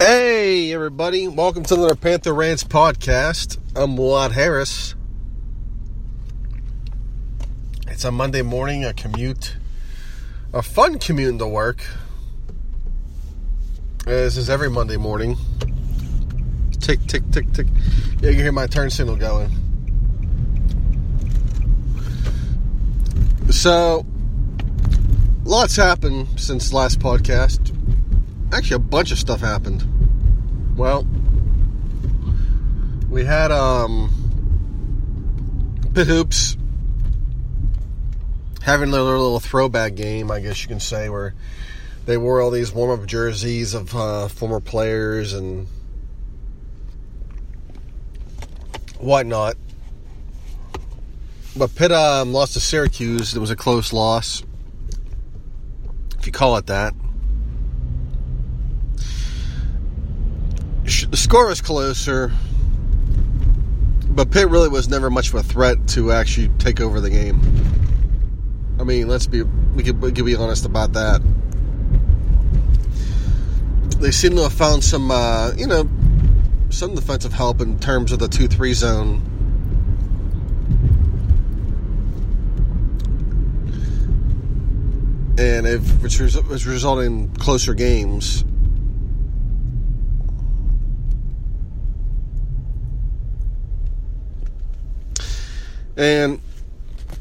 Hey everybody, welcome to another Panther Rants podcast. I'm Willard Harris. It's a Monday morning, a fun commute into work. This is every Monday morning. Tick, tick, tick, tick. Yeah, you can hear my turn signal going. So, lots happened since last podcast. Actually, a bunch of stuff happened. Well, we had Pit Hoops having their little throwback game, I guess you can say, where they wore all these warm-up jerseys of former players and whatnot. But Pitt lost to Syracuse. It was a close loss, if you call it that. The score was closer, but Pitt really was never much of a threat to actually take over the game. I mean, we could be honest about that. They seem to have found some defensive help in terms of the 2-3 zone. And which has resulted in closer games. And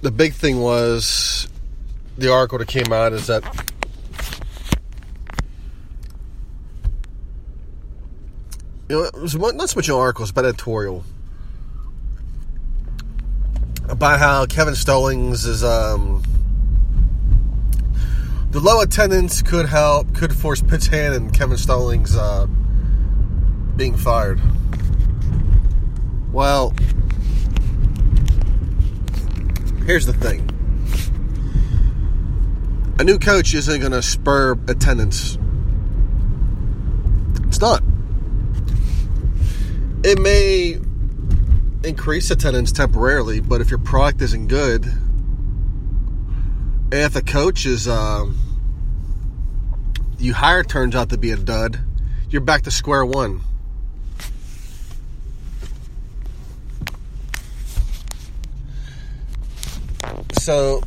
the big thing was, the article that came out is that it was not so much an article, it's about editorial about how Kevin Stallings is the low attendance could force Pitt's hand in Kevin Stallings being fired. Well, here's the thing. A new coach isn't going to spur attendance. It's not. It may increase attendance temporarily, but if your product isn't good, and if the coach is you hire turns out to be a dud, you're back to square one. So,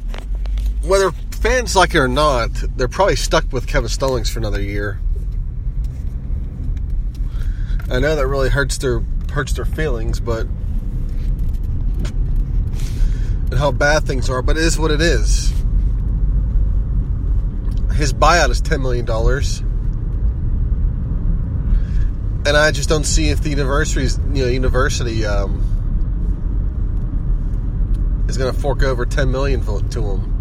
whether fans like it or not, they're probably stuck with Kevin Stallings for another year. I know that really hurts their feelings, but and how bad things are. But it is what it is. His buyout is $10 million, and I just don't see if the university is going to fork over $10 million to him.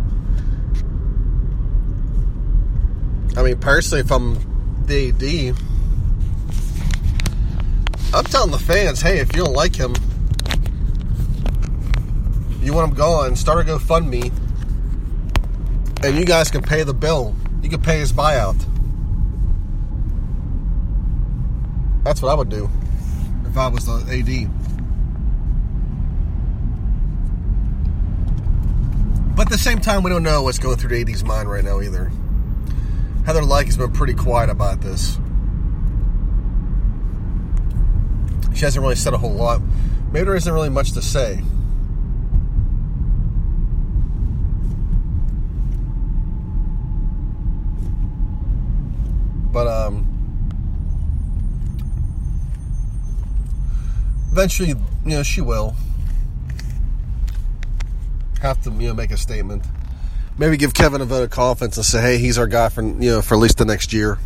I mean, personally, if I'm the AD, I'm telling the fans, hey, if you don't like him, you want him gone, start a GoFundMe, and you guys can pay the bill. You can pay his buyout. That's what I would do if I was the AD. But at the same time, we don't know what's going through the AD's mind right now either. Heather Lyke has been pretty quiet about this. She hasn't really said a whole lot. Maybe there isn't really much to say. But eventually, she will have to, make a statement. maybe give Kevin a vote of confidence and say, hey, he's our guy for at least the next year.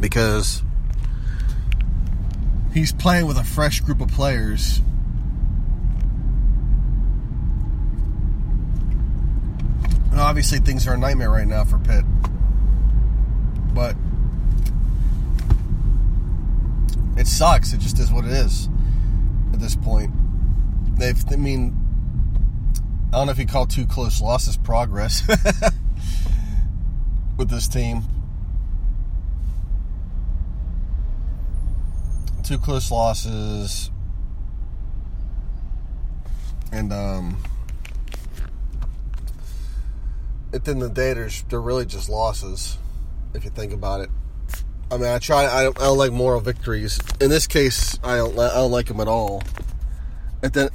Because he's playing with a fresh group of players. And obviously things are a nightmare right now for Pitt. But it sucks. It just is what it is at this point. I don't know if you call too close losses progress with this team. Two close losses. And at the end of the day, they're really just losses, if you think about it. I mean, I don't like moral victories. In this case, I don't like them at all. And then,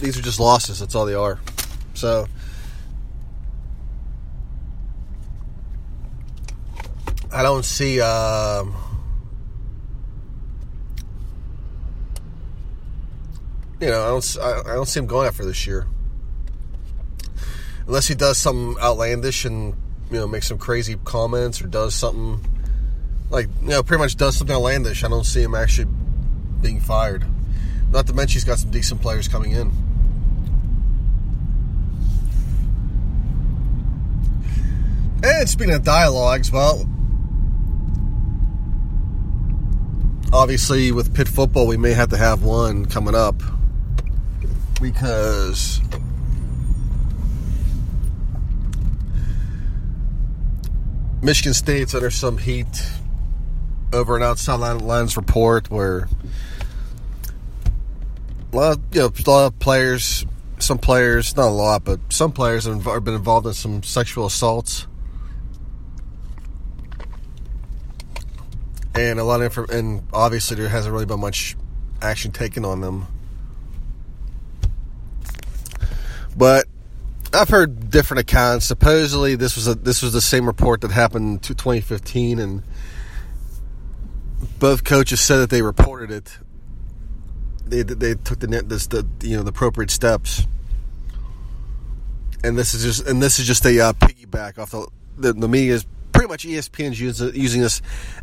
these are just losses. That's all they are. So, I don't see, I don't see him going after this year. Unless he does something outlandish and, makes some crazy comments or does something pretty much does something outlandish. I don't see him actually being fired. Not to mention he's got some decent players coming in. And speaking of dialogues, well, obviously with Pitt football, we may have to have one coming up because Michigan State's under some heat over an outside lines report where a lot of players, some players, not a lot, but some players have been involved in some sexual assaults, and and obviously there hasn't really been much action taken on them. But I've heard different accounts. Supposedly this was the same report that happened in 2015, and both coaches said that they reported it. They took the appropriate steps, and this is just a piggyback off the media is pretty much ESPN's using this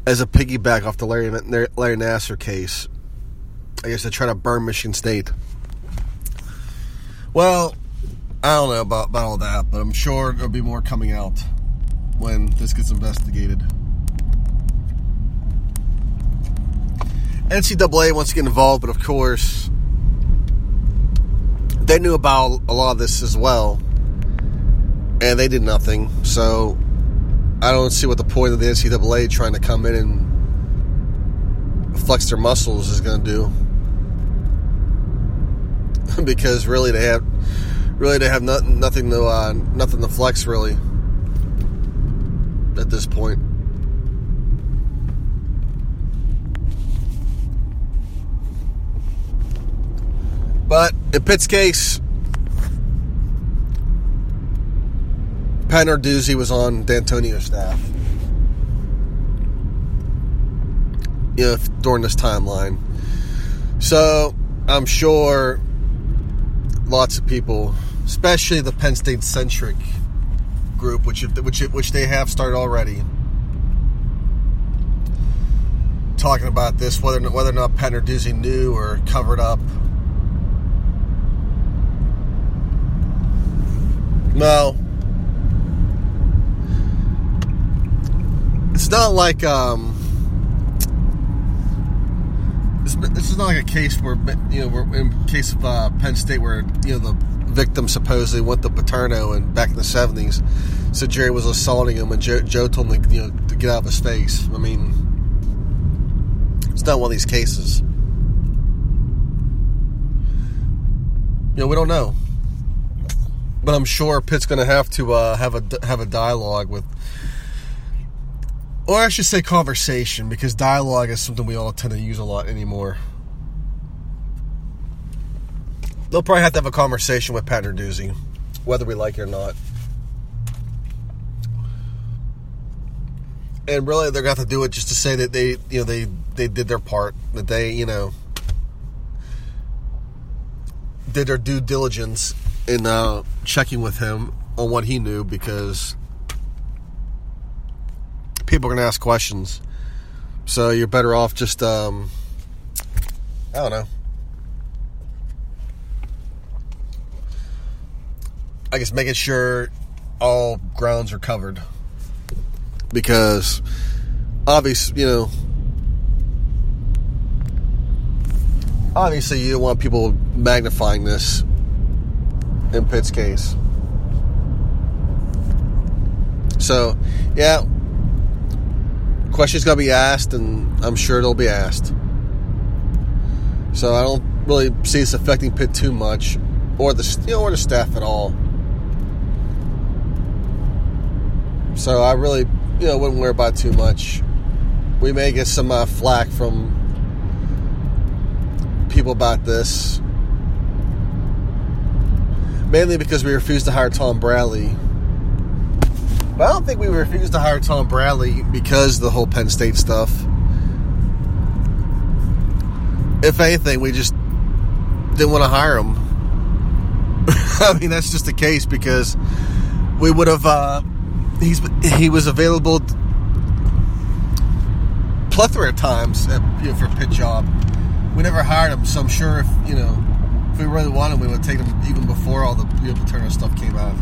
as a piggyback off the Larry Nassar case. I guess they're trying to burn Michigan State. Well, I don't know about all that, but I'm sure there'll be more coming out when this gets investigated. NCAA wants to get involved, but of course, they knew about a lot of this as well, and they did nothing. So, I don't see what the point of the NCAA trying to come in and flex their muscles is going to do, because really they have nothing to flex really at this point. But in Pitt's case, Pennarduzzi was on D'Antonio's staff during this timeline. So I'm sure lots of people, especially the Penn State-centric group, which they have started already, talking about this, whether or not Pennarduzzi knew or covered up. Well, it's not like this is not like a case where we're in case of Penn State where the victim supposedly went to Paterno and back in the 70s, so Jerry was assaulting him and Joe told him to get out of his face. I mean, it's not one of these cases. We don't know. But I'm sure Pitt's going to have to have a dialogue with, or I should say conversation, because dialogue is something we all tend to use a lot anymore. They'll probably have to have a conversation with Pennarduzzi, whether we like it or not. And really, they're going to have to do it just to say that they did their part, that they did their due diligence and checking with him on what he knew, because people are going to ask questions. So you're better off just, I don't know. I guess making sure all grounds are covered, because obviously you don't want people magnifying this in Pitt's case. So, yeah, questions going to be asked, and I'm sure they'll be asked. So I don't really see this affecting Pitt too much, or the staff at all. So I really, wouldn't worry about it too much. We may get some flack from people about this, mainly because we refused to hire Tom Bradley. But I don't think we refused to hire Tom Bradley because of the whole Penn State stuff. If anything, we just didn't want to hire him. I mean, that's just the case, because we would have. He was available plethora of times for a pit job. We never hired him, so I'm sure if we really wanted him, we would have taken him even before all the Paterno stuff came out.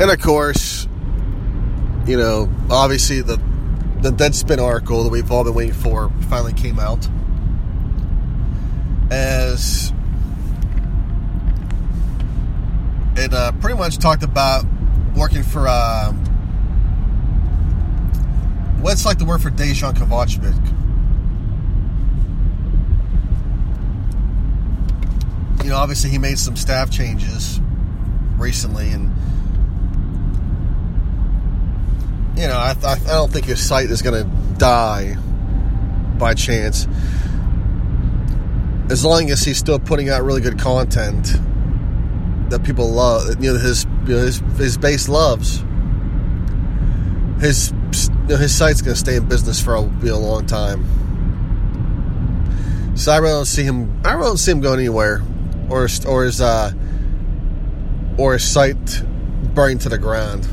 And of course, obviously the Deadspin article that we've all been waiting for finally came out. As it pretty much talked about working for what's like the word for Dejan Kovachevic. Obviously he made some staff changes recently, and I don't think his site is going to die by chance, as long as he's still putting out really good content that people love, his base loves. His site's going to stay in business for a long time. So I really don't see him. I really don't see him going anywhere, or his site burning to the ground.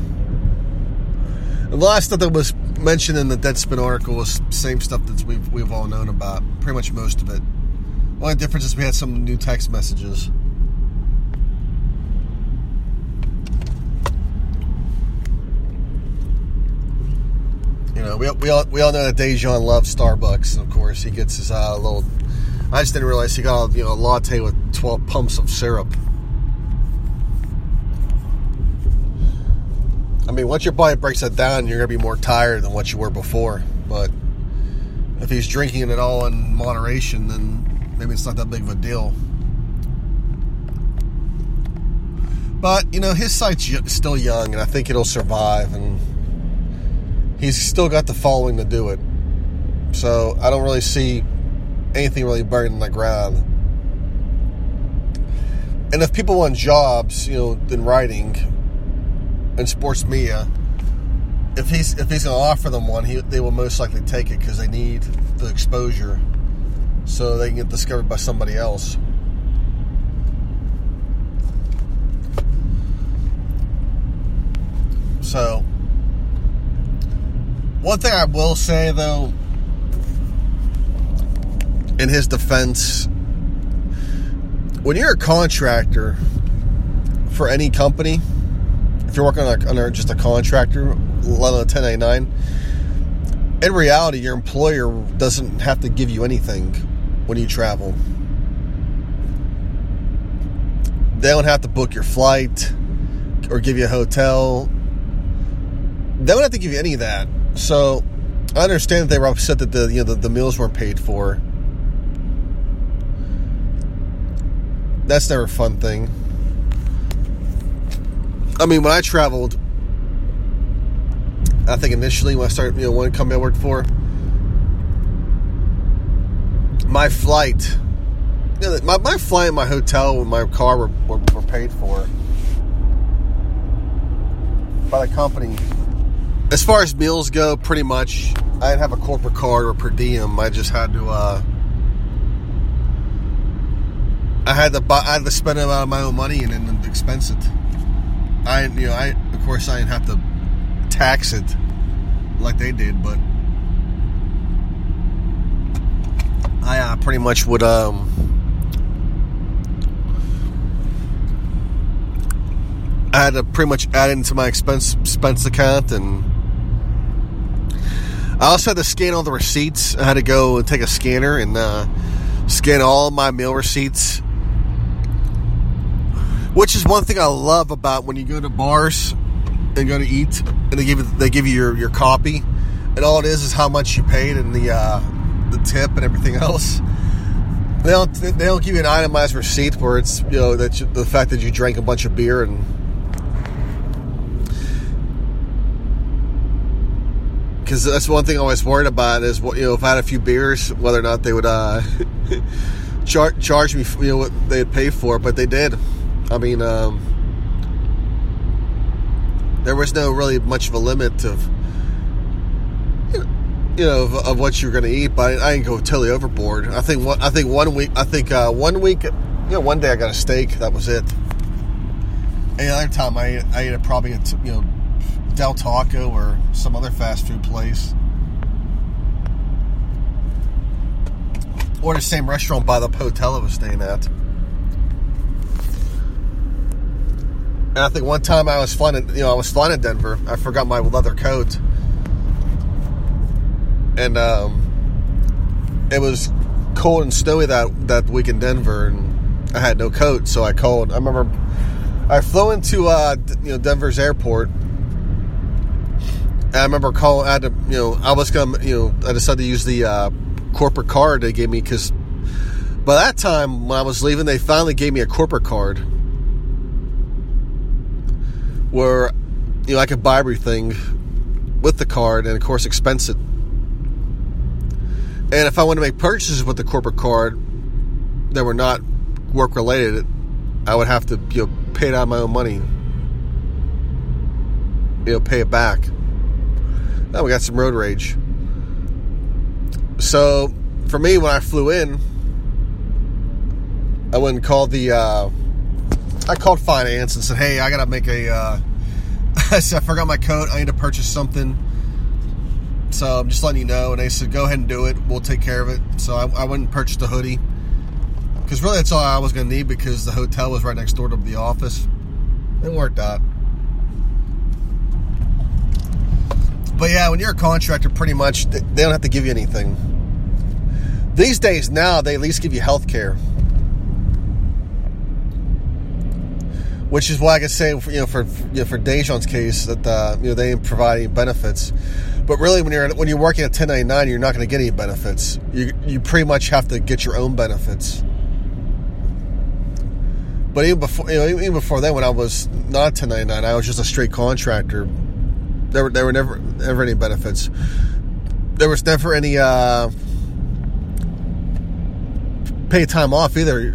The last stuff that was mentioned in the Deadspin article was same stuff that we've all known about, pretty much most of it. The only difference is we had some new text messages. We all know that Dejan loves Starbucks, and of course he gets his little. I just didn't realize he got a latte with 12 pumps of syrup. I mean, once your body breaks that down, you're going to be more tired than what you were before. But if he's drinking it all in moderation, then maybe it's not that big of a deal. But, his site's still young, and I think it'll survive. And he's still got the following to do it. So I don't really see anything really burning the ground. And if people want jobs, in writing and sports media, if he's going to offer them one, they will most likely take it, because they need the exposure so they can get discovered by somebody else. So, one thing I will say, though, in his defense, when you're a contractor for any company, if you're working under just a contractor, let alone a 1099, in reality, your employer doesn't have to give you anything when you travel. They don't have to book your flight or give you a hotel. They don't have to give you any of that. So I understand that they were upset that the meals weren't paid for. That's never a fun thing. I mean, when I traveled, I think initially when I started, one company I worked for, my flight, my flight and my hotel and my car were paid for. by the company. As far as meals go, pretty much, I didn't have a corporate card or per diem. I just had to, I had to spend it out of my own money and then expense it. I didn't have to tax it like they did, but I pretty much would, I had to pretty much add it into my expense account, and I also had to scan all the receipts. I had to go and take a scanner and scan all my meal receipts, which is one thing I love about when you go to bars and go to eat, and they give you your copy, and all it is how much you paid and the tip and everything else. They don't give you an itemized receipt where it's the fact that you drank a bunch of beer and. Because that's one thing I always worried about is if I had a few beers, whether or not they would charge me what they'd pay for, but they did. I mean, there was no really much of a limit of of what you're going to eat, but I didn't go totally overboard. One day I got a steak, that was it. Any other time I ate probably Del Taco or some other fast food place, or the same restaurant by the hotel I was staying at. And I think one time I was flying, to Denver. I forgot my leather coat, and it was cold and snowy that week in Denver, and I had no coat, so I called. I remember I flew into Denver's airport. I remember calling. I had to, I decided to use the corporate card they gave me, because by that time when I was leaving, they finally gave me a corporate card where I could buy everything with the card and of course expense it. And if I wanted to make purchases with the corporate card that were not work related, I would have to pay it out of my own money. Pay it back. Now we got some road rage. So, for me, when I flew in, I went and called I called finance and said, hey, I gotta make I said, I forgot my coat, I need to purchase something, so I'm just letting you know. And they said, go ahead and do it, we'll take care of it. So I went and purchased a hoodie, because really that's all I was gonna need, because the hotel was right next door to the office. It worked out. But yeah, when you're a contractor, pretty much, they don't have to give you anything. These days now, they at least give you health care. Which is why I can say, for Dejan's case, that they didn't provide any benefits. But really, when you're working at 1099, you're not going to get any benefits. You pretty much have to get your own benefits. But even before then, when I was not 1099, I was just a straight contractor. There were never any benefits. There was never any paid time off either.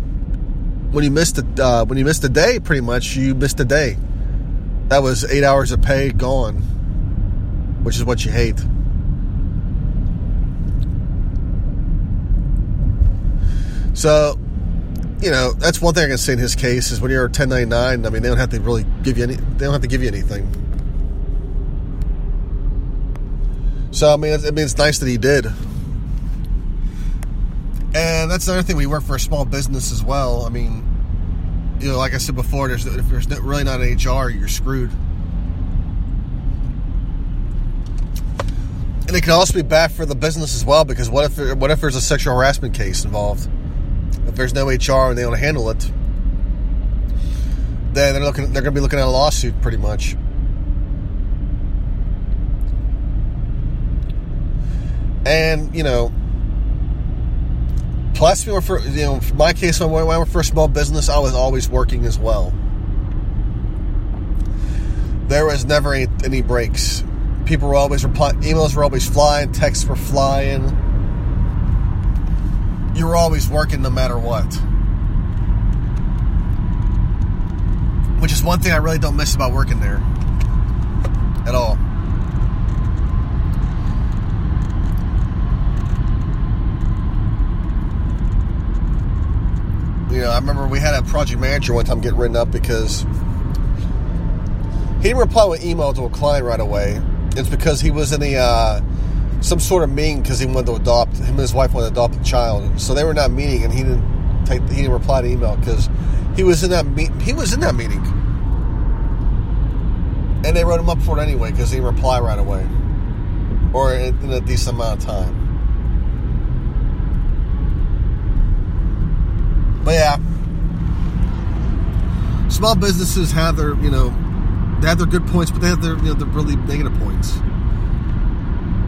When you missed a day, pretty much you missed a day. That was 8 hours of pay gone, which is what you hate. So, that's one thing I can say in his case is when you're 1099. I mean, they don't have to really give you They don't have to give you anything. So, I mean, it's nice that he did. And that's another thing. We work for a small business as well. I mean, like I said before, if there's really not an HR, you're screwed. And it can also be bad for the business as well, because what if there's a sexual harassment case involved? If there's no HR and they don't handle it, then they're going to be looking at a lawsuit pretty much. And, plus, in my case, when I went for a small business, I was always working as well. There was never any breaks. People were always replying, emails were always flying, texts were flying. You were always working no matter what. Which is one thing I really don't miss about working there. at all. You know, I remember we had a project manager one time get written up because he didn't reply with email to a client right away. It's because he was in the some sort of meeting because he wanted to adopt, him and his wife wanted to adopt a child. So they were not meeting, and he didn't reply to email because he was in that meeting. And they wrote him up for it anyway because he didn't reply right away, or in a decent amount of time. But yeah, small businesses have their, you know, they have their good points, but they have their, you know, the really negative points.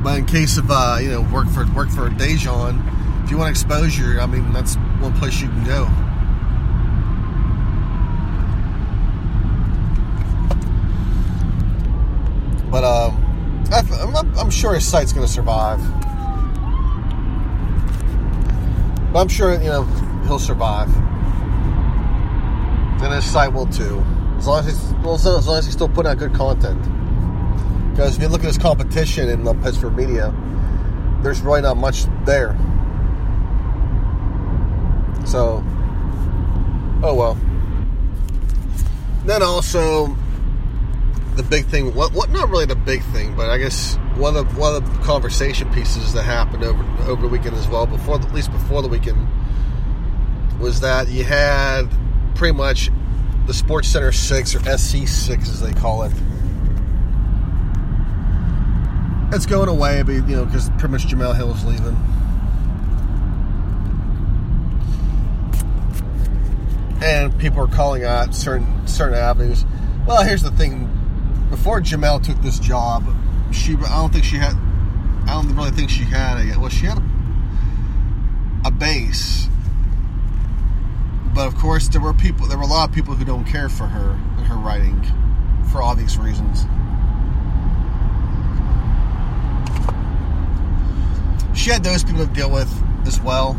But in case of you know, work for Dejan, if you want exposure, I mean, that's one place you can go. But I'm sure his site's going to survive. But I'm sure, you know, he'll survive, and his site will too, as long as he's still putting out good content. Because if you look at his competition in the Pittsburgh media, there's really not much there. So, oh well. Then also, the big thing, what? Not really the big thing, but I guess one of the conversation pieces that happened over the weekend as well, at least before the weekend, was that you had pretty much the SportsCenter 6, or SC6 as they call it. It's going away, but, you know, because pretty much Jemele Hill is leaving. And people are calling out certain avenues. Well, here's the thing. Before Jemele took this job, I don't really think she had it yet. Well, she had a base, but of course there were a lot of people who don't care for her and her writing for obvious reasons. She had those people to deal with as well.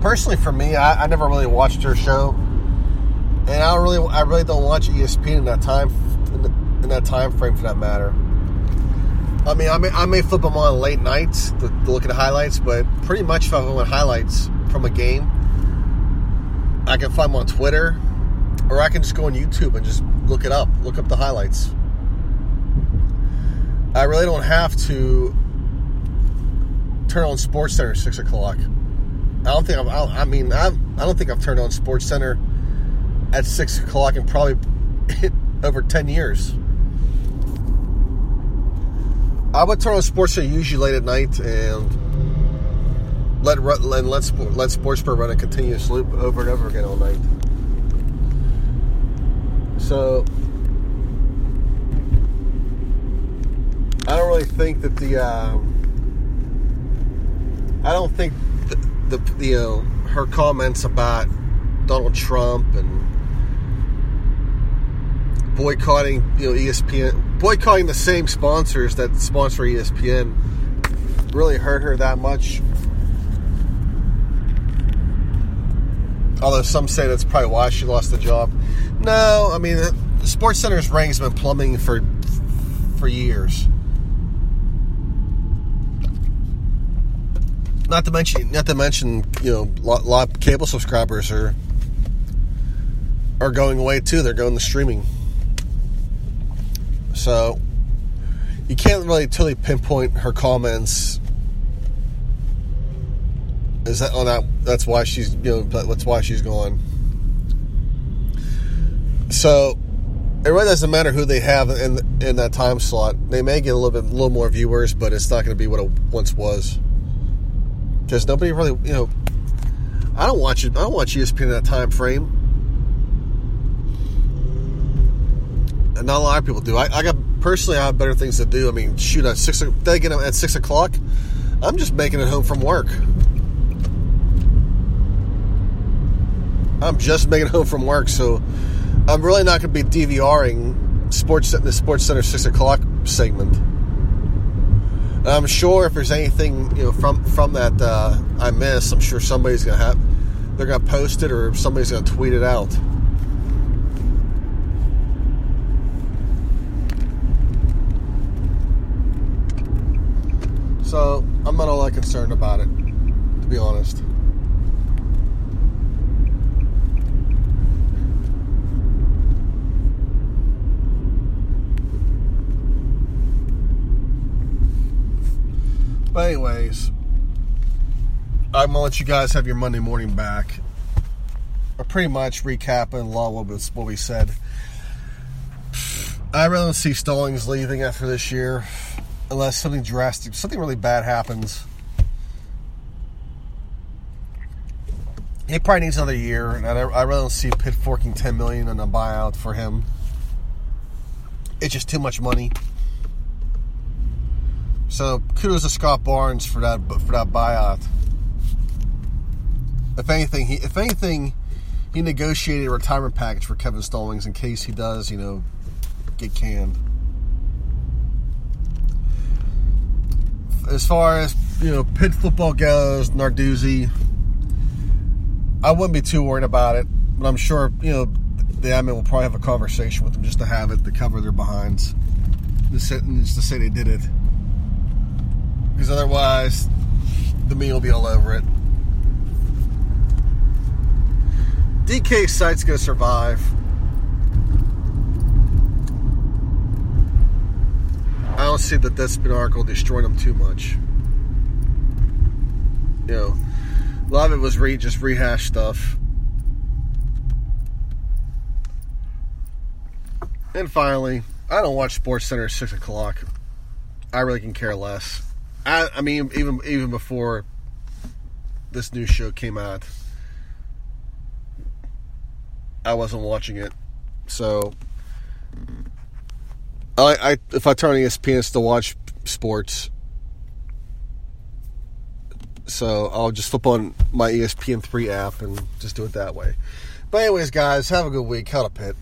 Personally, for me, I never really watched her show. And I really don't watch ESPN in that time frame for that matter. I mean, I may flip them on late nights to look at the highlights, but pretty much if I want highlights from a game, I can find them on Twitter, or I can just go on YouTube and just look up the highlights. I really don't have to turn on SportsCenter at 6 o'clock. I don't think I've turned on SportsCenter at 6 o'clock in probably over 10 years. I would turn on SportsCenter usually late at night and let SportsCenter run a continuous loop over and over again all night. So, I don't really think that the you know, her comments about Donald Trump and boycotting, you know, ESPN, boycotting the same sponsors that sponsor ESPN really hurt her that much. Although some say that's probably why she lost the job. No, I mean, the SportsCenter's ranking's been plumbing for years. Not to mention, you know, a lot of cable subscribers are going away too. They're going to streaming. So you can't really totally pinpoint her comments. Is that on that? That's why she's, you know, that's why she's gone. So it really doesn't matter who they have in that time slot. They may get a little more viewers, but it's not going to be what it once was. Because nobody really, you know, I don't watch ESPN in that time frame. And not a lot of people do. I have better things to do. I mean, shoot, at 6 o'clock, I'm just making it home from work. So I'm really not going to be DVRing the SportsCenter 6 o'clock segment. And I'm sure if there's anything, you know, from that I miss, I'm sure they're going to post it, or somebody's going to tweet it out. So I'm not all that concerned about it, to be honest. But anyways, I'm gonna let you guys have your Monday morning back. I'm pretty much recapping a lot of what we said. I really don't see Stallings leaving after this year, unless something drastic, something really bad happens. He probably needs another year, and I really don't see Pitt forking $10 million in a buyout for him. It's just too much money. So kudos to Scott Barnes for that buyout. If anything, he negotiated a retirement package for Kevin Stallings in case he does, get canned. As far as, Pitt football goes, Pennarduzzi, I wouldn't be too worried about it, but I'm sure, the admin will probably have a conversation with them just to have it, to cover their behinds, just to say they did it. Because otherwise, the media will be all over it. DK site's going to survive. I don't see the Deadspin article destroying them too much. A lot of it was just rehash stuff. And finally, I don't watch SportsCenter at 6 o'clock. I really can care less. I mean, even before this new show came out, I wasn't watching it. So, if I turn on ESPN, it's to watch sports. So I'll just flip on my ESPN3 app and just do it that way. But anyways, guys, have a good week. How to Pitt.